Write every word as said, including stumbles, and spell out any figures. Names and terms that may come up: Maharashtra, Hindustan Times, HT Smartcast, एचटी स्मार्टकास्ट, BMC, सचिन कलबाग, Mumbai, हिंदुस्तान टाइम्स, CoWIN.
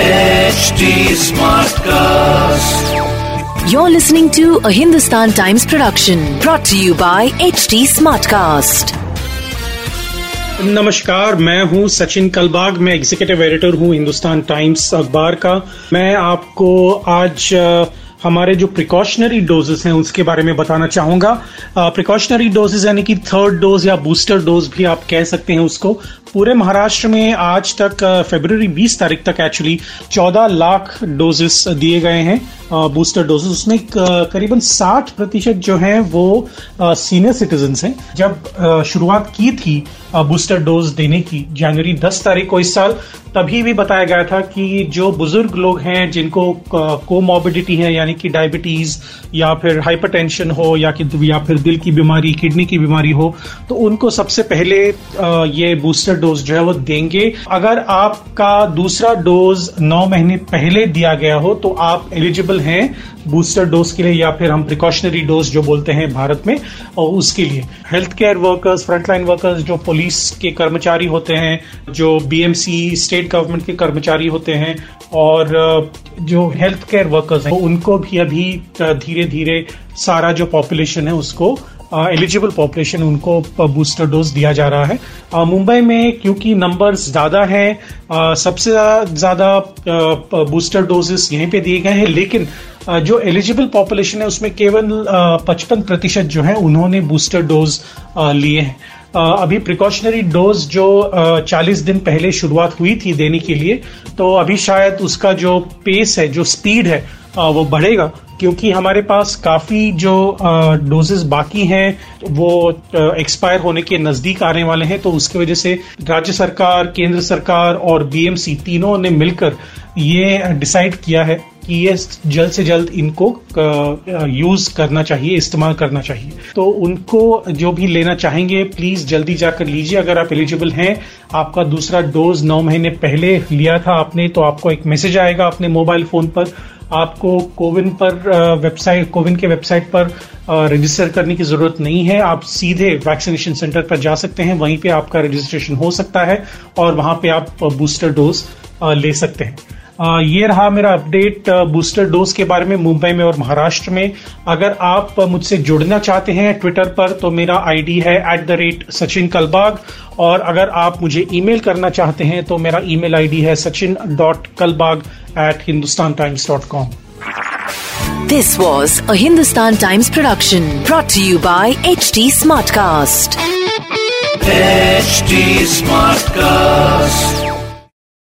H T Smartcast. You're listening to a Hindustan Times production brought to you by H T Smartcast. नमस्कार, मैं हूं सचिन कलबाग, मैं executive editor हूं हिंदुस्तान टाइम्स अखबार का। मैं आपको आज हमारे जो प्रिकॉशनरी डोजेस हैं उसके बारे में बताना चाहूंगा। प्रिकॉशनरी डोजेस यानी कि थर्ड डोज या बूस्टर डोज भी आप कह सकते हैं उसको। पूरे महाराष्ट्र में आज तक फरवरी बीस तारीख तक एक्चुअली चौदह लाख डोजेस दिए गए हैं बूस्टर डोजेस। उसमें करीबन साठ प्रतिशत जो हैं वो सीनियर सिटीजन्स हैं। जब शुरुआत की थी बूस्टर डोज देने की जनवरी दस तारीख को इस साल, तभी भी बताया गया था कि जो बुजुर्ग लोग हैं जिनको कोमॉर्बिडिटी है यानी कि डायबिटीज या फिर हाइपरटेंशन हो या कि या फिर दिल की बीमारी, किडनी की बीमारी हो, तो उनको सबसे पहले ये बूस्टर डोज जो है वो देंगे। अगर आपका दूसरा डोज नौ महीने पहले दिया गया हो तो आप एलिजिबल हैं बूस्टर डोज के लिए या फिर हम प्रिकॉशनरी डोज जो बोलते हैं भारत में, और उसके लिए health care workers, frontline workers, जो पुलिस के कर्मचारी होते हैं, जो बीएमसी स्टेट गवर्नमेंट के कर्मचारी होते हैं और जो हेल्थ केयर वर्कर्स हैं, उनको भी अभी धीरे धीरे सारा जो पॉपुलेशन है उसको एलिजिबल uh, पॉपुलेशन उनको बूस्टर डोज दिया जा रहा है। uh, मुंबई में क्योंकि नंबर्स ज़्यादा हैं, uh, सबसे ज़्यादा बूस्टर डोजेस यहीं पे दिए गए हैं, लेकिन uh, जो एलिजिबल पॉपुलेशन है उसमें केवल पचपन uh, प्रतिशत जो है उन्होंने बूस्टर डोज uh, लिए हैं। Uh, अभी प्रिकॉशनरी डोज जो uh, चालीस दिन पहले शुरुआत हुई थी देने के लिए, तो अभी शायद उसका जो पेस है, जो स्पीड है uh, वो बढ़ेगा, क्योंकि हमारे पास काफ़ी जो डोजेस बाकी हैं वो एक्सपायर होने के नज़दीक आने वाले हैं। तो उसकी वजह से राज्य सरकार, केंद्र सरकार और बीएमसी तीनों ने मिलकर ये डिसाइड किया है कि ये जल्द से जल्द इनको यूज़ करना चाहिए, इस्तेमाल करना चाहिए। तो उनको जो भी लेना चाहेंगे प्लीज़ जल्दी जाकर लीजिए। अगर आप एलिजिबल हैं, आपका दूसरा डोज नौ महीने पहले लिया था आपने, तो आपको एक मैसेज आएगा अपने मोबाइल फ़ोन पर। आपको कोविन पर वेबसाइट कोविन के वेबसाइट पर रजिस्टर करने की ज़रूरत नहीं है। आप सीधे वैक्सीनेशन सेंटर पर जा सकते हैं, वहीं पे आपका रजिस्ट्रेशन हो सकता है और वहाँ पे आप बूस्टर डोज ले सकते हैं। ये रहा मेरा अपडेट बूस्टर डोज के बारे में मुंबई में और महाराष्ट्र में। अगर आप मुझसे जुड़ना चाहते हैं ट्विटर पर तो मेरा आईडी है at the rate सचिन कलबाग, और अगर आप मुझे ईमेल करना चाहते हैं तो मेरा ईमेल आईडी है Sachin dot Kalbag at हिंदुस्तान टाइम्स dot com. This was a हिंदुस्तान टाइम्स production brought to you by एचटी स्मार्टकास्ट। एचटी स्मार्टकास्ट।